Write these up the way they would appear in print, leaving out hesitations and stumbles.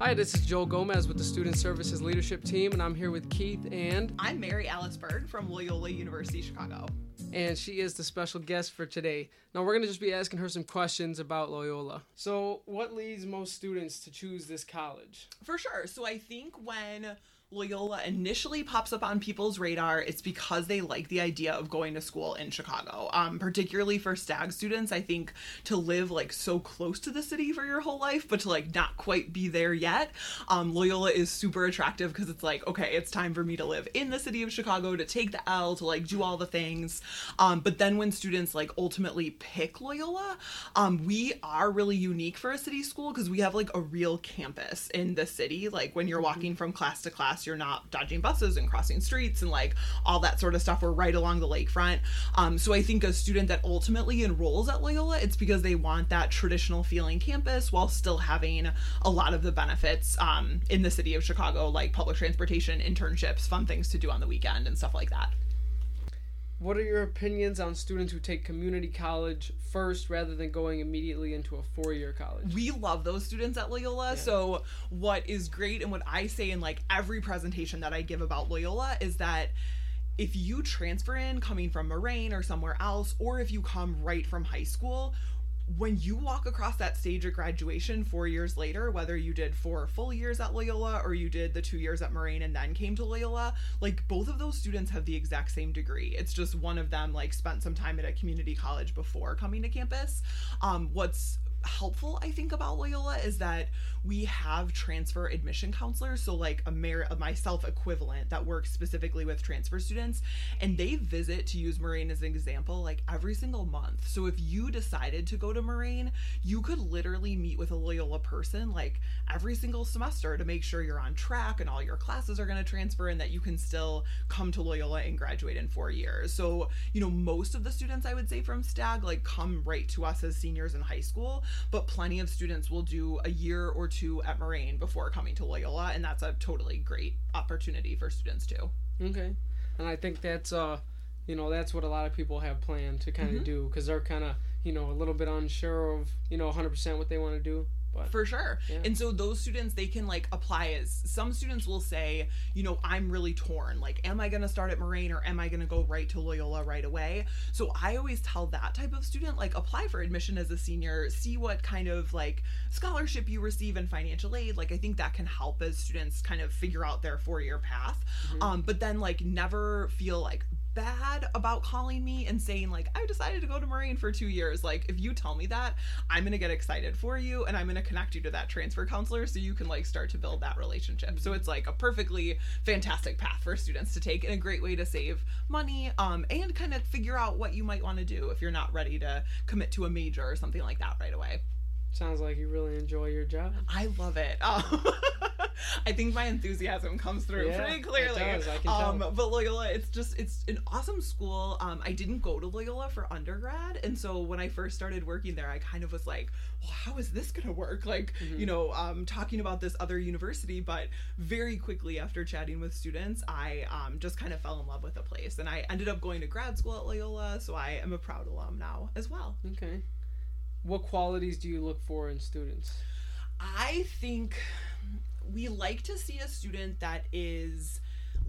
Hi, this is Joel Gomez with the Student Services Leadership Team, and I'm here with Keith and... I'm Mary Alice Berg from Loyola University, Chicago. And she is the special guest for today. Now, we're going to just be asking her some questions about Loyola. So, what leads most students to choose this college? For sure. So, I think when Loyola initially pops up on people's radar, it's because they like the idea of going to school in Chicago, particularly for Stagg students. I think to live like so close to the city for your whole life, but to like not quite be there yet, Loyola is super attractive because it's like, okay, it's time for me to live in the city of Chicago, to take the L, to like do all the things. But then when students like ultimately pick Loyola, we are really unique for a city school because we have like a real campus in the city. Like when you're walking from class to class, you're not dodging buses and crossing streets and like all that sort of stuff. We're right along the lakefront. So I think a student that ultimately enrolls at Loyola, it's because they want that traditional feeling campus while still having a lot of the benefits in the city of Chicago, like public transportation, internships, fun things to do on the weekend and stuff like that. What are your opinions on students who take community college first rather than going immediately into a four-year college? We love those students at Loyola. Yeah. So what is great and what I say in like every presentation that I give about Loyola is that if you transfer in coming from Moraine or somewhere else, or if you come right from high school, when you walk across that stage at graduation 4 years later, whether you did 4 full years at Loyola or you did the 2 years at Moraine and then came to Loyola, like both of those students have the exact same degree. It's just one of them like spent some time at a community college before coming to campus. What's helpful, I think, about Loyola is that we have transfer admission counselors, so like a myself equivalent that works specifically with transfer students, and they visit, to use Moraine as an example, like every single month. So if you decided to go to Moraine, you could literally meet with a Loyola person like every single semester to make sure you're on track and all your classes are going to transfer and that you can still come to Loyola and graduate in 4 years. So, you know, most of the students, I would say, from Stagg like come right to us as seniors in high school, but plenty of students will do a year or two at Moraine before coming to Loyola, and that's a totally great opportunity for students too. Okay. And I think that's, you know, that's what a lot of people have planned to kind of do, because they're kind of, you know, a little bit unsure of, you know, 100% what they want to do. But, for sure. Yeah. And so those students, they can like apply as some students will say, you know, I'm really torn. Like, am I going to start at Moraine or am I going to go right to Loyola right away? So I always tell that type of student, like, apply for admission as a senior, see what kind of like scholarship you receive and financial aid. Like, I think that can help as students kind of figure out their 4 year path. But then like never feel like bad about calling me and saying like, I've decided to go to Moraine for 2 years. Like, if you tell me that, I'm going to get excited for you and I'm going to connect you to that transfer counselor so you can like start to build that relationship. So it's like a perfectly fantastic path for students to take and a great way to save money and kind of figure out what you might want to do if you're not ready to commit to a major or something like that right away. Sounds like you really enjoy your job. I love it. I think my enthusiasm comes through pretty clearly. It does. I can tell. But Loyola, it's an awesome school. I didn't go to Loyola for undergrad, and so when I first started working there, I kind of was like, well, how is this gonna work? Like, you know, talking about this other university, but very quickly after chatting with students, I just kind of fell in love with the place, and I ended up going to grad school at Loyola, so I am a proud alum now as well. Okay. What qualities do you look for in students? I think we like to see a student that is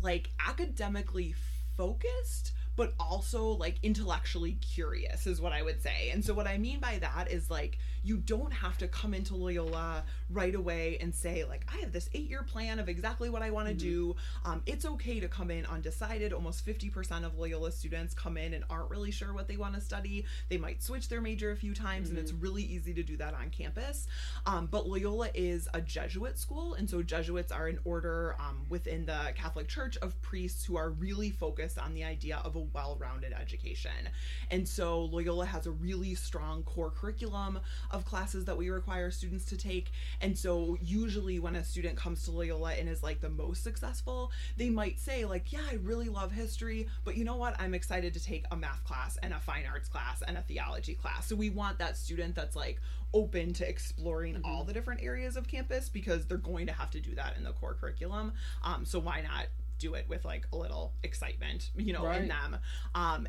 like academically focused, but also like intellectually curious is what I would say. And so what I mean by that is like, you don't have to come into Loyola right away and say like, I have this 8 year plan of exactly what I want to do. It's okay to come in undecided. Almost 50% of Loyola students come in and aren't really sure what they want to study. They might switch their major a few times and it's really easy to do that on campus. But Loyola is a Jesuit school. And so Jesuits are an order within the Catholic Church of priests who are really focused on the idea of a well-rounded education. And so Loyola has a really strong core curriculum of classes that we require students to take. And so usually when a student comes to Loyola and is like the most successful, they might say like, yeah, I really love history, but you know what? I'm excited to take a math class and a fine arts class and a theology class. So we want that student that's like open to exploring all the different areas of campus because they're going to have to do that in the core curriculum. So why not do it with like a little excitement, you know, right. in them.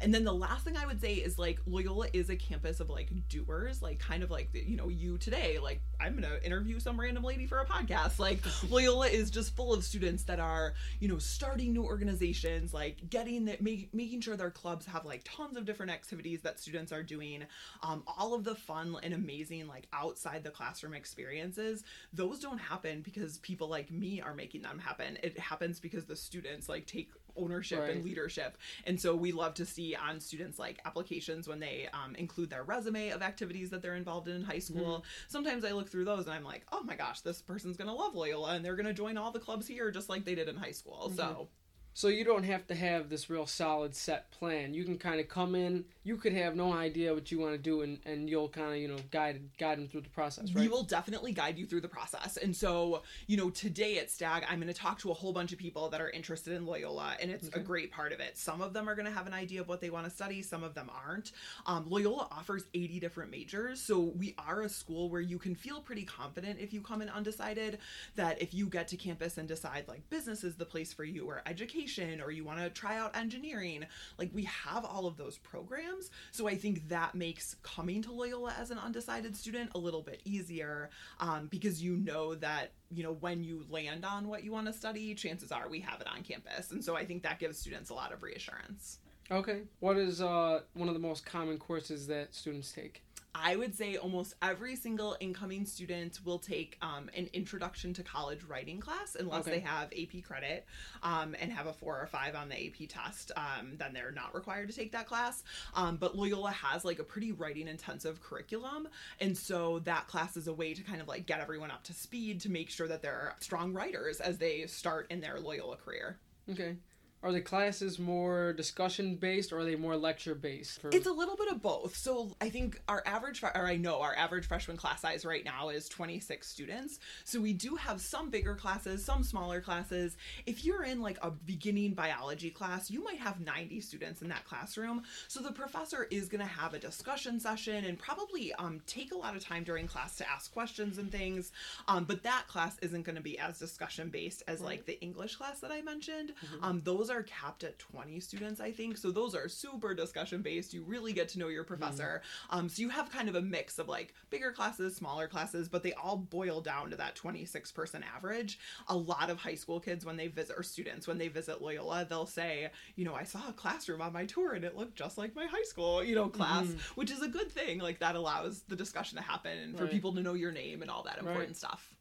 And then the last thing I would say is like Loyola is a campus of like doers, like kind of like, you know, you today, like I'm going to interview some random lady for a podcast. Like Loyola is just full of students that are, you know, starting new organizations, like getting that, making sure their clubs have like tons of different activities that students are doing. All of the fun and amazing, like outside the classroom experiences, those don't happen because people like me are making them happen. It happens because the students like take ownership right. and leadership. And so we love to see on students like applications when they include their resume of activities that they're involved in high school. Mm-hmm. Sometimes I look through those and I'm like, oh my gosh, this person's going to love Loyola and they're going to join all the clubs here just like they did in high school. Mm-hmm. So you don't have to have this real solid set plan. You can kind of come in. You could have no idea what you want to do, and you'll kind of, you know, guide them through the process, right? We will definitely guide you through the process. And so, you know, today at Stagg, I'm going to talk to a whole bunch of people that are interested in Loyola, and it's okay. a great part of it. Some of them are going to have an idea of what they want to study. Some of them aren't. Loyola offers 80 different majors. So we are a school where you can feel pretty confident if you come in undecided, that if you get to campus and decide like business is the place for you or education, or you want to try out engineering, like we have all of those programs. So I think that makes coming to Loyola as an undecided student a little bit easier because you know that, you know, when you land on what you want to study, chances are we have it on campus. And so I think that gives students a lot of reassurance. Okay. What is one of the most common courses that students take? I would say almost every single incoming student will take an introduction to college writing class unless okay. they have AP credit and have a 4 or 5 on the AP test. Then they're not required to take that class. But Loyola has like a pretty writing intensive curriculum. And so that class is a way to kind of like get everyone up to speed to make sure that they're strong writers as they start in their Loyola career. Okay. Are the classes more discussion-based, or are they more lecture-based? It's a little bit of both. So I think our average freshman class size right now is 26 students. So we do have some bigger classes, some smaller classes. If you're in like a beginning biology class, you might have 90 students in that classroom. So the professor is going to have a discussion session and probably take a lot of time during class to ask questions and things. But that class isn't going to be as discussion-based as like the English class that I mentioned. Mm-hmm. Those are capped at 20 students, I think. So those are super discussion based. You really get to know your professor. Mm-hmm. So you have kind of a mix of like bigger classes, smaller classes, but they all boil down to that 26 person average. A lot of high school kids when they visit Loyola, they'll say, you know, I saw a classroom on my tour and it looked just like my high school, you know, class, mm-hmm. which is a good thing. Like that allows the discussion to happen and right. for people to know your name and all that important right. stuff.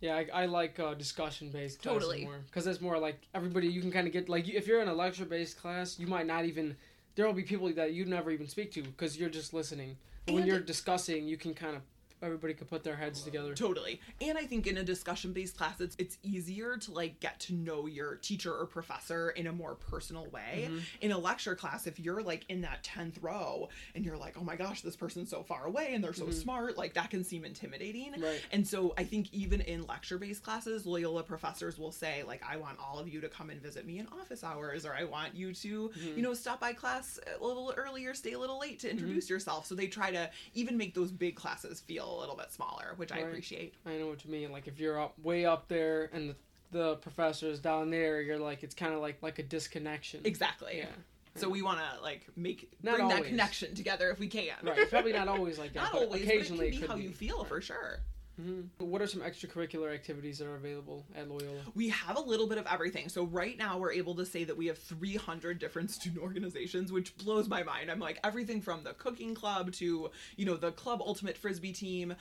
Yeah, I like discussion-based classes totally. More. Because it's more like everybody, you can kind of get, like, if you're in a lecture-based class, you might not even, there will be people that you never even speak to because you're just listening. But when you're discussing, you can kind of, everybody could put their heads together. Totally. And I think in a discussion-based class, it's easier to, like, get to know your teacher or professor in a more personal way. Mm-hmm. In a lecture class, if you're, like, in that 10th row and you're like, oh my gosh, this person's so far away and they're so mm-hmm. smart, like, that can seem intimidating. Right. And so I think even in lecture-based classes, Loyola professors will say, like, I want all of you to come and visit me in office hours, or I want you to, mm-hmm. you know, stop by class a little earlier, stay a little late to introduce mm-hmm. yourself. So they try to even make those big classes feel a little bit smaller, which right. I appreciate. I know what you mean. Like if you're up way up there and the professor's down there, you're like, it's kind of like a disconnection. Exactly. Yeah. So we want to like bring that connection together if we can. Right. Probably not always like that. Not always. Occasionally, but it can be how you feel right. for sure. Mm-hmm. What are some extracurricular activities that are available at Loyola? We have a little bit of everything. So right now we're able to say that we have 300 different student organizations, which blows my mind. I'm like everything from the cooking club to, you know, the club ultimate frisbee team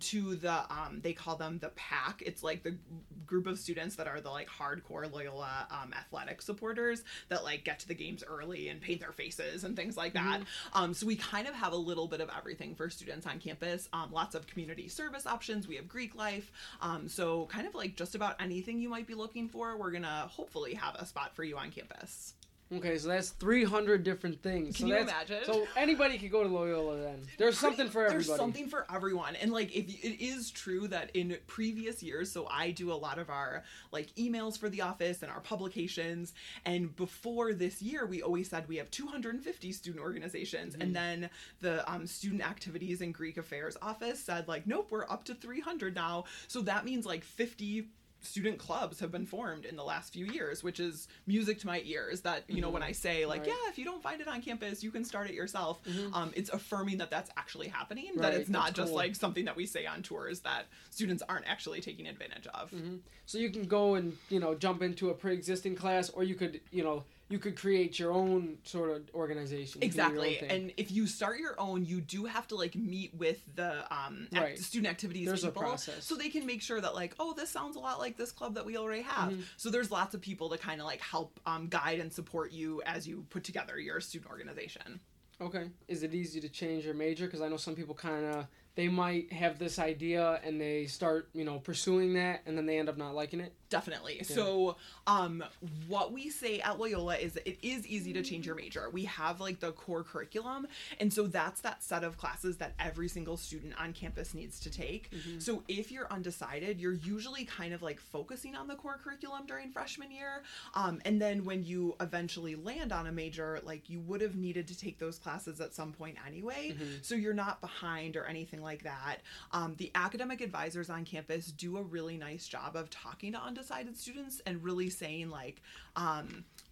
to the, they call them the pack. It's like the group of students that are the like hardcore Loyola athletic supporters that like get to the games early and paint their faces and things like that. Mm-hmm. So we kind of have a little bit of everything for students on campus. Lots of community service options. We have Greek life. So kind of like just about anything you might be looking for, we're going to hopefully have a spot for you on campus. Okay, so that's 300 different things. Can you imagine? So anybody could go to Loyola then. There's something for everybody. There's something for everyone. And, like, if it is true that in previous years, so I do a lot of our, like, emails for the office and our publications. And before this year, we always said we have 250 student organizations. Mm-hmm. And then the Student Activities and Greek Affairs office said, like, nope, we're up to 300 now. So that means, like, 50 student clubs have been formed in the last few years, which is music to my ears. That, you know, when I say, like, yeah, if you don't find it on campus, you can start it yourself. It's affirming that that's actually happening, that it's not just like something that we say on tours that students aren't actually taking advantage of. So you can go and, you know, jump into a pre-existing class, or you could, you know, you could create your own sort of organization. Exactly. And if you start your own, you do have to, like, meet with the student activities people. There's a process. So they can make sure that, like, oh, this sounds a lot like this club that we already have. So there's lots of people to kind of, like, help guide and support you as you put together your student organization. Okay. Is it easy to change your major? Because I know some people kind of, they might have this idea and they start, you know, pursuing that, and then they end up not liking it. Definitely. Yeah. So what we say at Loyola is that it is easy to change your major. We have, like, the core curriculum. And so that's that set of classes that every single student on campus needs to take. So if you're undecided, you're usually kind of, like, focusing on the core curriculum during freshman year. And then when you eventually land on a major, like, you would have needed to take those classes at some point anyway. So you're not behind or anything like that. The academic advisors on campus do a really nice job of talking to undecided students and really saying, like,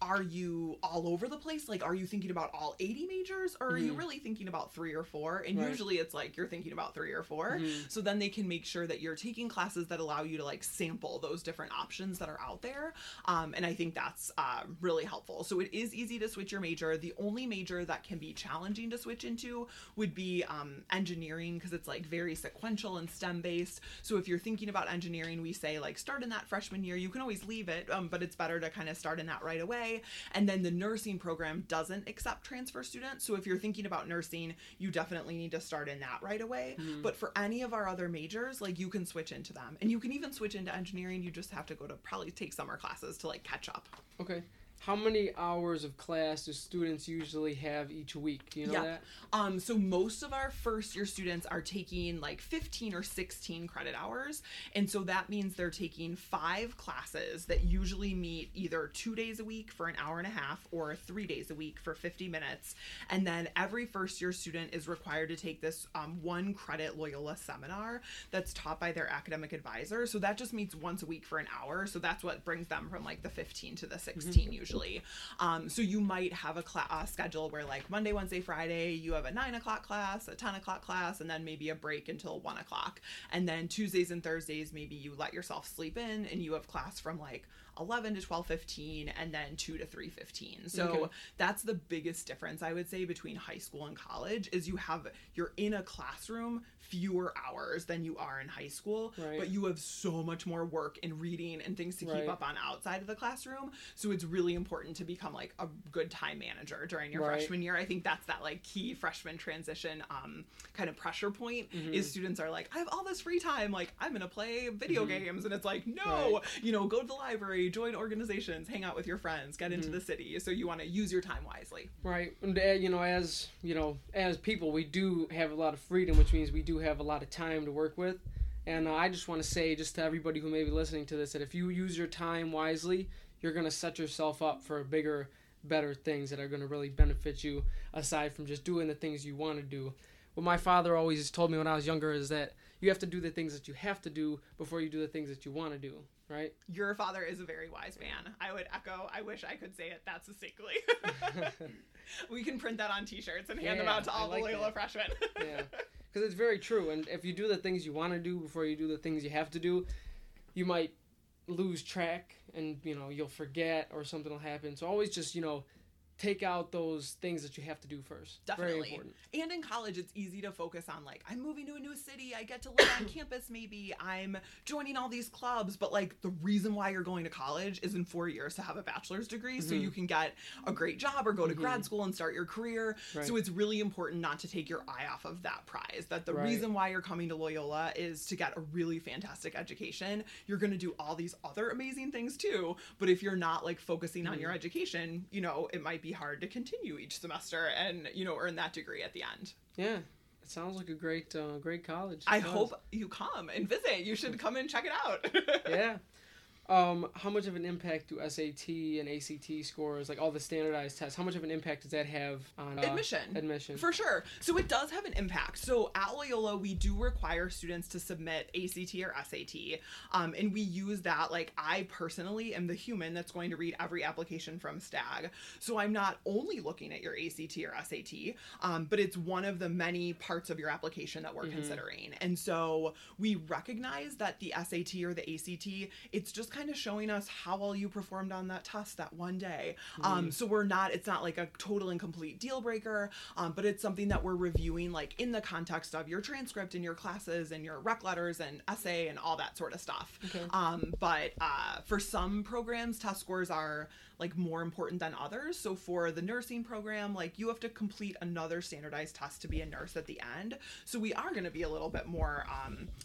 are you all over the place? Like, are you thinking about all 80 majors, or are you really thinking about 3 or 4? And usually it's like, you're thinking about 3 or 4. So then they can make sure that you're taking classes that allow you to, like, sample those different options that are out there. And I think that's really helpful. So it is easy to switch your major. The only major that can be challenging to switch into would be engineering, because it's, like, very sequential and STEM based. So if you're thinking about engineering, we say, like, start in that freshman year. You can always leave it, but it's better to kind of start in that right away. And then the nursing program doesn't accept transfer students. So if you're thinking about nursing, you definitely need to start in that right away. But for any of our other majors, like, you can switch into them, and you can even switch into engineering. You just have to go to probably take summer classes to, like, catch up. Okay. How many hours of class do students usually have each week? Do you know that? So most of our first-year students are taking, like, 15 or 16 credit hours. And so that means they're taking 5 classes that usually meet either 2 days a week for an hour and a half or 3 days a week for 50 minutes. And then every first-year student is required to take this one-credit Loyola seminar that's taught by their academic advisor. So that just meets once a week for an hour. So that's what brings them from, like, the 15 to the 16 usually. So you might have a schedule where, like, Monday, Wednesday, Friday, you have a 9 o'clock class, a 10 o'clock class, and then maybe a break until 1 o'clock. And then Tuesdays and Thursdays, maybe you let yourself sleep in and you have class from, like, 11 to 12:15 and then 2 to 3:15. So that's the biggest difference, I would say, between high school and college is you're in a classroom fewer hours than you are in high school, but you have so much more work and reading and things to keep up on outside of the classroom. So it's really important to become, like, a good time manager during your freshman year. I think that's that, like, key freshman transition kind of pressure point is students are like, I have all this free time, like, I'm going to play video games. And it's like, no, you know, go to the library, join organizations, hang out with your friends, get into the city. So you want to use your time wisely. Right. And, as people, we do have a lot of freedom, which means we do have a lot of time to work with. And I just want to say, just to everybody who may be listening to this, that if you use your time wisely, you're going to set yourself up for bigger, better things that are going to really benefit you aside from just doing the things you want to do. What my father always told me when I was younger is that you have to do the things that you have to do before you do the things that you want to do. Right? Your father is a very wise man. I would echo. I wish I could say it that succinctly. We can print that on t-shirts and hand them out to all the Loyola freshmen. Yeah, because it's very true. And if you do the things you want to do before you do the things you have to do, you might lose track and, you know, you'll forget or something will happen. So always just, you know, take out those things that you have to do first. Definitely. Very important. And in college, it's easy to focus on, like, I'm moving to a new city. I get to live on campus maybe. I'm joining all these clubs. But, like, the reason why you're going to college is in 4 years to have a bachelor's degree so you can get a great job or go to grad school and start your career. Right. So it's really important not to take your eye off of that prize, that the reason why you're coming to Loyola is to get a really fantastic education. You're going to do all these other amazing things too. But if you're not, like, focusing on your education, you know, it might be hard to continue each semester and, you know, earn that degree at the end. Yeah, it sounds like a great great college. I hope you come and visit. You should come and check it out. Yeah. How much of an impact do SAT and ACT scores, like all the standardized tests, how much of an impact does that have on admission? For sure. So it does have an impact. So at Loyola, we do require students to submit ACT or SAT. And we use that, like, I personally am the human that's going to read every application from Stagg. So I'm not only looking at your ACT or SAT, but it's one of the many parts of your application that we're mm-hmm. considering. And so we recognize that the SAT or the ACT, it's just kind of showing us how well you performed on that test that one day. So it's not like a total and complete deal breaker, but it's something that we're reviewing, like, in the context of your transcript and your classes and your rec letters and essay and all that sort of stuff. Okay. But for some programs, test scores are, like, more important than others. So for the nursing program, like, you have to complete another standardized test to be a nurse at the end. So we are going to be a little bit more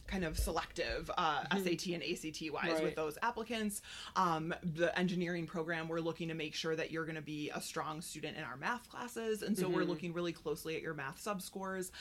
kind of selective SAT and ACT wise with those applications. The engineering program, we're looking to make sure that you're going to be a strong student in our math classes. And so mm-hmm. we're looking really closely at your math subscores.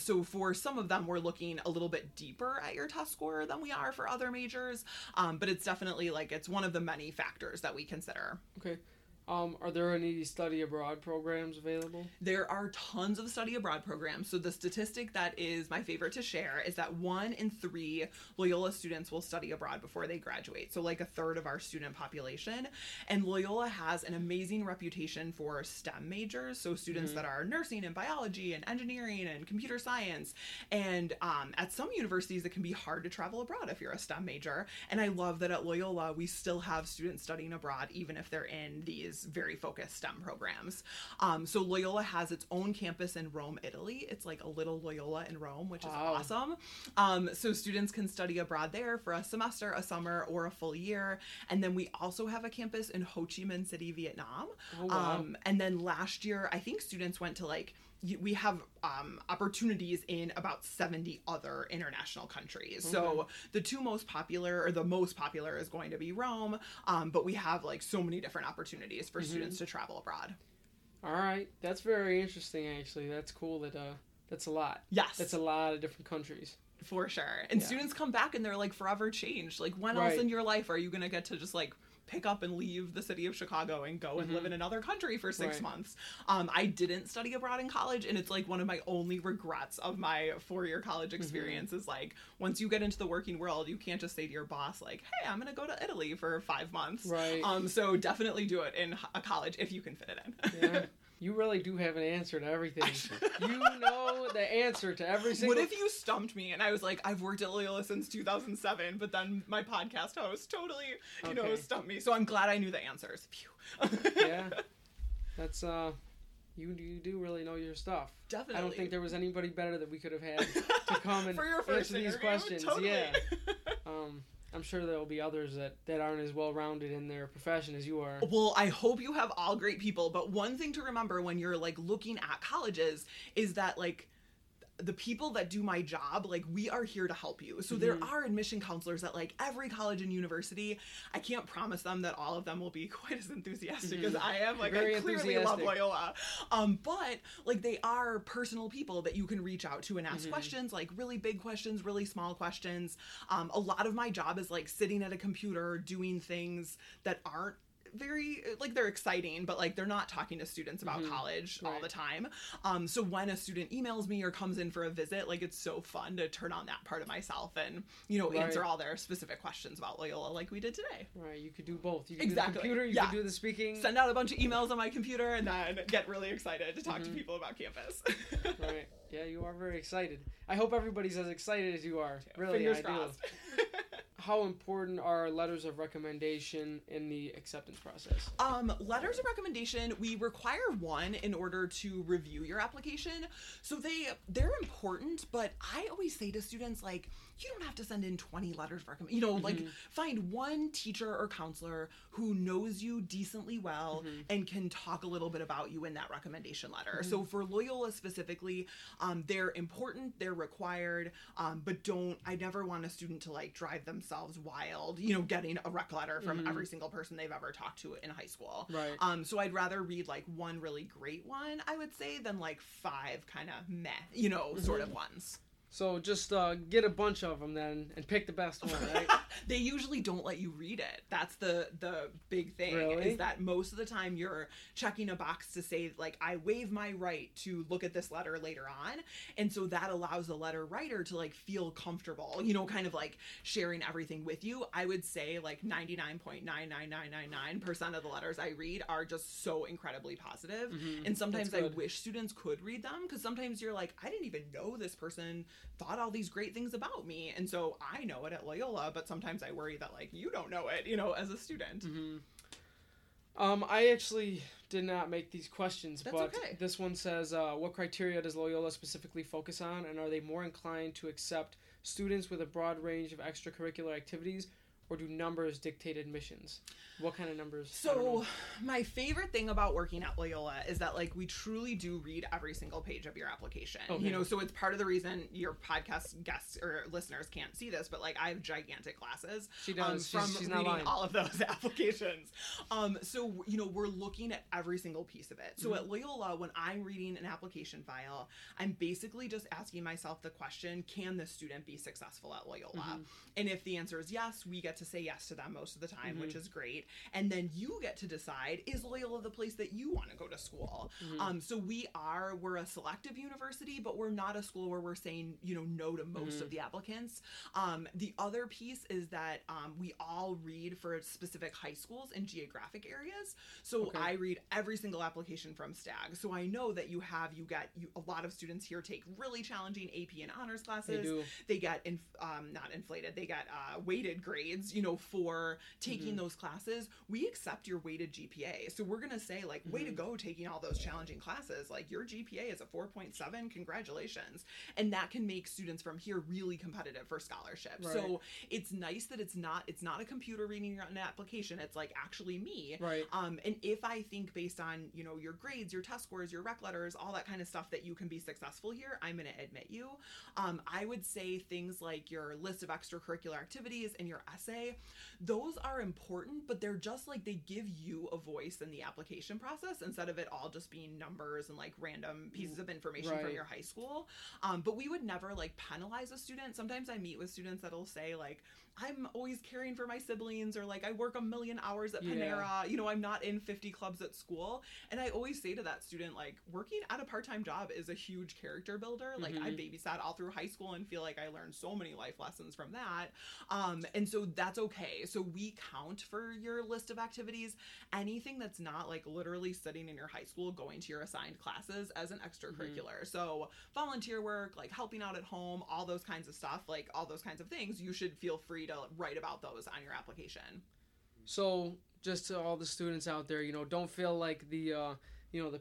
So for some of them, we're looking a little bit deeper at your test score than we are for other majors. But it's definitely, like, it's one of the many factors that we consider. Okay. Are there any study abroad programs available? There are tons of study abroad programs. So the statistic that is my favorite to share is that 1 in 3 Loyola students will study abroad before they graduate. So like a third of our student population. And Loyola has an amazing reputation for STEM majors. So students mm-hmm. that are nursing and biology and engineering and computer science. And at some universities, it can be hard to travel abroad if you're a STEM major. And I love that at Loyola, we still have students studying abroad, even if they're in these very focused STEM programs. So Loyola has its own campus in Rome, Italy. It's like a little Loyola in Rome, which is awesome. So students can study abroad there for a semester, a summer, or a full year. And then we also have a campus in Ho Chi Minh City, Vietnam. Oh, wow. And then last year, I think students went to we have opportunities in about 70 other international countries. Okay. So the most popular is going to be Rome, but we have, like, so many different opportunities for mm-hmm. students to travel abroad. All right. That's very interesting, actually. That's cool. That's a lot. Yes. That's a lot of different countries. For sure. And students come back and they're, like, forever changed. Like, when else in your life are you going to get to just, like, pick up and leave the city of Chicago and go and mm-hmm. live in another country for 6 months. I didn't study abroad in college, and it's, like, one of my only regrets of my 4-year college experience mm-hmm. is, like, once you get into the working world, you can't just say to your boss, like, hey, I'm going to go to Italy for 5 months. Right. So definitely do it in a college if you can fit it in. Yeah. You really do have an answer to everything. You know the answer to every single... What if you stumped me and I was like, I've worked at Loyola since 2007, but then my podcast host totally, stumped me. So I'm glad I knew the answers. Phew. Yeah. That's, you do really know your stuff. Definitely. I don't think there was anybody better that we could have had to come and answer these questions. Totally. Yeah. I'm sure there will be others that aren't as well-rounded in their profession as you are. Well, I hope you have all great people. But one thing to remember when you're, like, looking at colleges is that, like, the people that do my job, like, we are here to help you. So mm-hmm. there are admission counselors at, like, every college and university. I can't promise them that all of them will be quite as enthusiastic mm-hmm. as I am. Like, very I clearly love Loyola. But, like, they are personal people that you can reach out to and ask mm-hmm. questions, like, really big questions, really small questions. A lot of my job is, like, sitting at a computer doing things that aren't very, like, they're exciting, but, like, they're not talking to students about mm-hmm. college all the time. So when a student emails me or comes in for a visit, like, it's so fun to turn on that part of myself and, answer all their specific questions about Loyola like we did today. Right. You could do both. You could do the computer, you could do the speaking. Send out a bunch of emails on my computer and then get really excited to talk mm-hmm. to people about campus. Right. Yeah, you are very excited. I hope everybody's as excited as you are. Too. Really, fingers crossed. How important are letters of recommendation in the acceptance process? Letters of recommendation, we require one in order to review your application. So they're important, but I always say to students, like, you don't have to send in 20 letters of recommendation. Mm-hmm. Like, find one teacher or counselor who knows you decently well mm-hmm. and can talk a little bit about you in that recommendation letter. Mm-hmm. So for Loyola specifically, they're important, they're required, but I never want a student to, like, drive themselves wild, getting a rec letter from mm-hmm. every single person they've ever talked to in high school. Right. So I'd rather read, like, one really great one, I would say, than, like, 5 kind of meh, mm-hmm. sort of ones. So just get a bunch of them then and pick the best one, right? They usually don't let you read it. That's the big thing, really? Is that most of the time you're checking a box to say, like, I waive my right to look at this letter later on. And so that allows the letter writer to, like, feel comfortable, you know, kind of, like, sharing everything with you. I would say, like, 99.99999% of the letters I read are just so incredibly positive. Mm-hmm. And sometimes I wish students could read them, because sometimes you're like, I didn't even know this person thought all these great things about me, and so I know it at Loyola, but sometimes I worry that, like, you don't know it, you know, as a student. Mm-hmm. I actually did not make these questions. That's but okay. This one says, what criteria does Loyola specifically focus on, and are they more inclined to accept students with a broad range of extracurricular activities, or do numbers dictate admissions? What kind of numbers? So my favorite thing about working at Loyola is that, like, we truly do read every single page of your application. Okay. You know, so it's part of the reason your podcast guests or listeners can't see this, but, like, I have gigantic glasses. She does. She's reading all of those applications. So, you know, we're looking at every single piece of it. So mm-hmm. at Loyola, when I'm reading an application file, I'm basically just asking myself the question, can this student be successful at Loyola? Mm-hmm. And if the answer is yes, we get to say yes to them most of the time, mm-hmm. which is great. And then you get to decide, is Loyola the place that you want to go to school? Mm-hmm. So we're a selective university, but we're not a school where we're saying, you know, no to most mm-hmm. of the applicants. The other piece is that we all read for specific high schools and geographic areas. So okay. I read every single application from Stagg. So I know that you get a lot of students here take really challenging AP and honors classes. They do. They get weighted grades, you know, for taking mm-hmm. those classes. We accept your weighted GPA. So we're going to say, like, way mm-hmm. to go taking all those challenging classes. Like, your GPA is a 4.7. Congratulations. And that can make students from here really competitive for scholarship. Right. So it's nice that it's not a computer reading an application. It's, like, actually me. Right. And if I think based on, you know, your grades, your test scores, your rec letters, all that kind of stuff that you can be successful here, I'm going to admit you. I would say things like your list of extracurricular activities and your essay, those are important, but they're just, like, they give you a voice in the application process instead of it all just being numbers and, like, random pieces of information right. from your high school. But we would never, like, penalize a student. Sometimes I meet with students that'll say, like, I'm always caring for my siblings, or, like, I work 1,000,000 hours at Panera, you know, I'm not in 50 clubs at school. And I always say to that student, like, working at a part-time job is a huge character builder. Mm-hmm. Like, I babysat all through high school and feel like I learned so many life lessons from that. And so that's okay. So we count for your list of activities, anything that's not, like, literally sitting in your high school, going to your assigned classes as an extracurricular. Mm-hmm. So volunteer work, like helping out at home, all those kinds of stuff, like all those kinds of things, you should feel free to write about those on your application. So just to all the students out there, you know, don't feel like the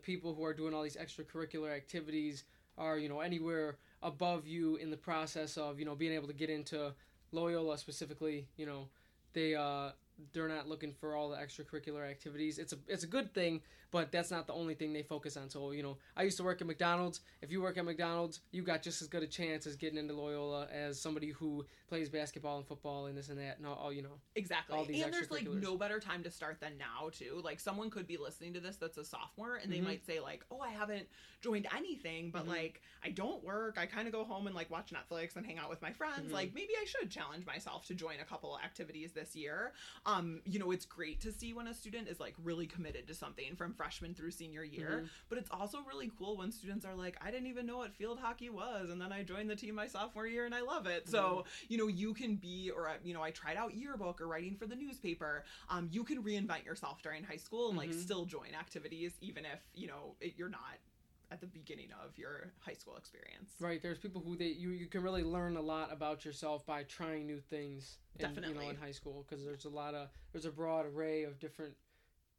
people who are doing all these extracurricular activities are, you know, anywhere above you in the process of, you know, being able to get into Loyola specifically. You know, they're not looking for all the extracurricular activities. It's a good thing, but that's not the only thing they focus on. So, you know, I used to work at McDonald's. If you work at McDonald's, you got just as good a chance as getting into Loyola as somebody who plays basketball and football and this and that and all, you know. Exactly. All these and there's, like, no better time to start than now, too. Like, someone could be listening to this that's a sophomore, and they mm-hmm. might say, like, oh, I haven't joined anything, but, mm-hmm. like, I don't work. I kind of go home and, like, watch Netflix and hang out with my friends. Mm-hmm. Like, maybe I should challenge myself to join a couple activities this year. You know, it's great to see when a student is, like, really committed to something from freshman through senior year, mm-hmm. but it's also really cool when students are like, I didn't even know what field hockey was, and then I joined the team my sophomore year and I love it. So, you know, you can be, or, you know, I tried out yearbook or writing for the newspaper. You can reinvent yourself during high school and, like, mm-hmm. still join activities, even if, you know, you're not at the beginning of your high school experience. Right. There's people who you can really learn a lot about yourself by trying new things in high school, because there's a broad array of different,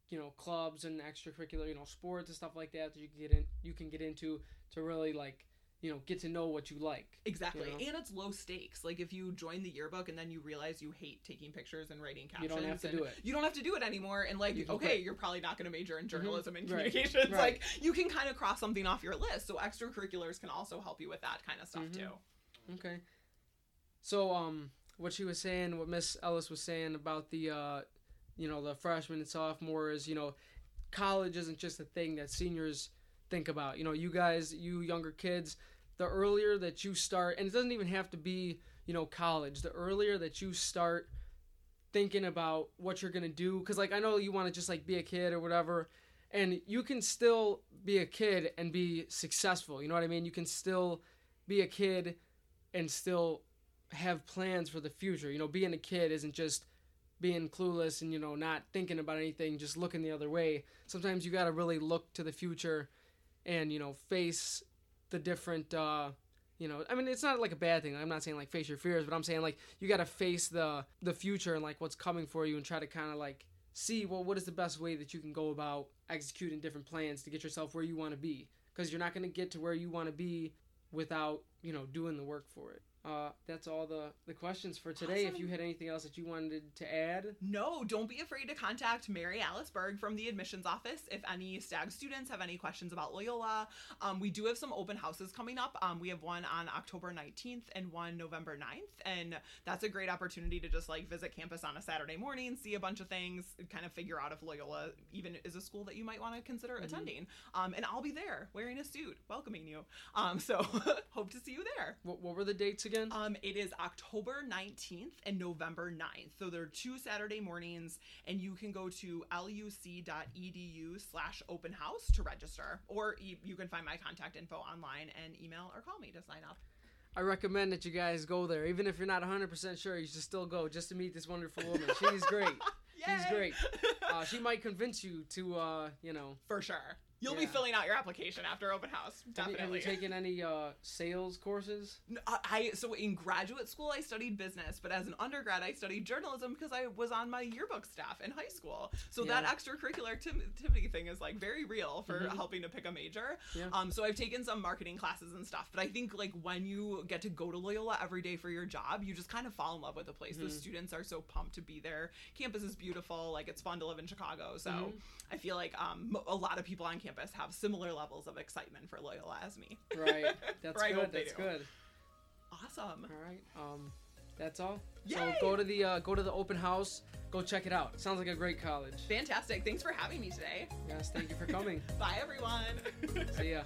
you know, clubs and extracurricular, you know, sports and stuff like that you can get into to really, like, you know, get to know what you like. Exactly. You know? And it's low stakes. Like, if you join the yearbook and then you realize you hate taking pictures and writing captions, you don't have to do it. You don't have to do it anymore. And, like, you're probably not going to major in journalism and communications. Right. Like, you can kind of cross something off your list. So extracurriculars can also help you with that kind of stuff too. Okay. So, what Miss Ellis was saying about the, you know, the freshmen and sophomores, you know, college isn't just a thing that seniors think about. You know, you guys, you younger kids, the earlier that you start, and it doesn't even have to be, you know, college, the earlier that you start thinking about what you're going to do. Because, like, I know you want to just, like, be a kid or whatever, and you can still be a kid and be successful. You know what I mean? You can still be a kid and still have plans for the future. You know, being a kid isn't just being clueless and, you know, not thinking about anything, just looking the other way. Sometimes you got to really look to the future and, you know, face the different, you know, I mean, it's not like a bad thing. I'm not saying like face your fears, but I'm saying like you got to face the future and like what's coming for you and try to kind of like see, well, what is the best way that you can go about executing different plans to get yourself where you want to be? Because you're not going to get to where you want to be without, you know, doing the work for it. That's all the questions for today. Awesome. If you had anything else that you wanted to add. No, don't be afraid to contact Mary Alice Berg from the admissions office if any Stagg students have any questions about Loyola. We do have some open houses coming up. We have one on October 19th and one November 9th. And that's a great opportunity to just like visit campus on a Saturday morning, see a bunch of things, kind of figure out if Loyola even is a school that you might want to consider attending. And I'll be there wearing a suit, welcoming you. So hope to see you there. What were the dates again? It is October 19th and November 9th. So there are two Saturday mornings, and you can go to luc.edu/open house to register, or you can find my contact info online and email or call me to sign up. I recommend that you guys go there. Even if you're not 100% sure, you should still go just to meet this wonderful woman. She's great. She's great. She might convince you to, you know. For sure. You'll be filling out your application after open house. Definitely. Have you taken any sales courses? No, so in graduate school, I studied business, but as an undergrad, I studied journalism because I was on my yearbook staff in high school. So that extracurricular activity thing is like very real for helping to pick a major. Yeah. So I've taken some marketing classes and stuff, but I think like when you get to go to Loyola every day for your job, you just kind of fall in love with the place. The students are so pumped to be there. Campus is beautiful. Like it's fun to live in Chicago. So I feel like a lot of people on campus have similar levels of excitement for Loyola as me. Right. That's good. That's good. Awesome. All right. That's all. Yay! So go to the open house. Go check it out. Sounds like a great college. Fantastic. Thanks for having me today. Yes. Thank you for coming. Bye, everyone. See ya.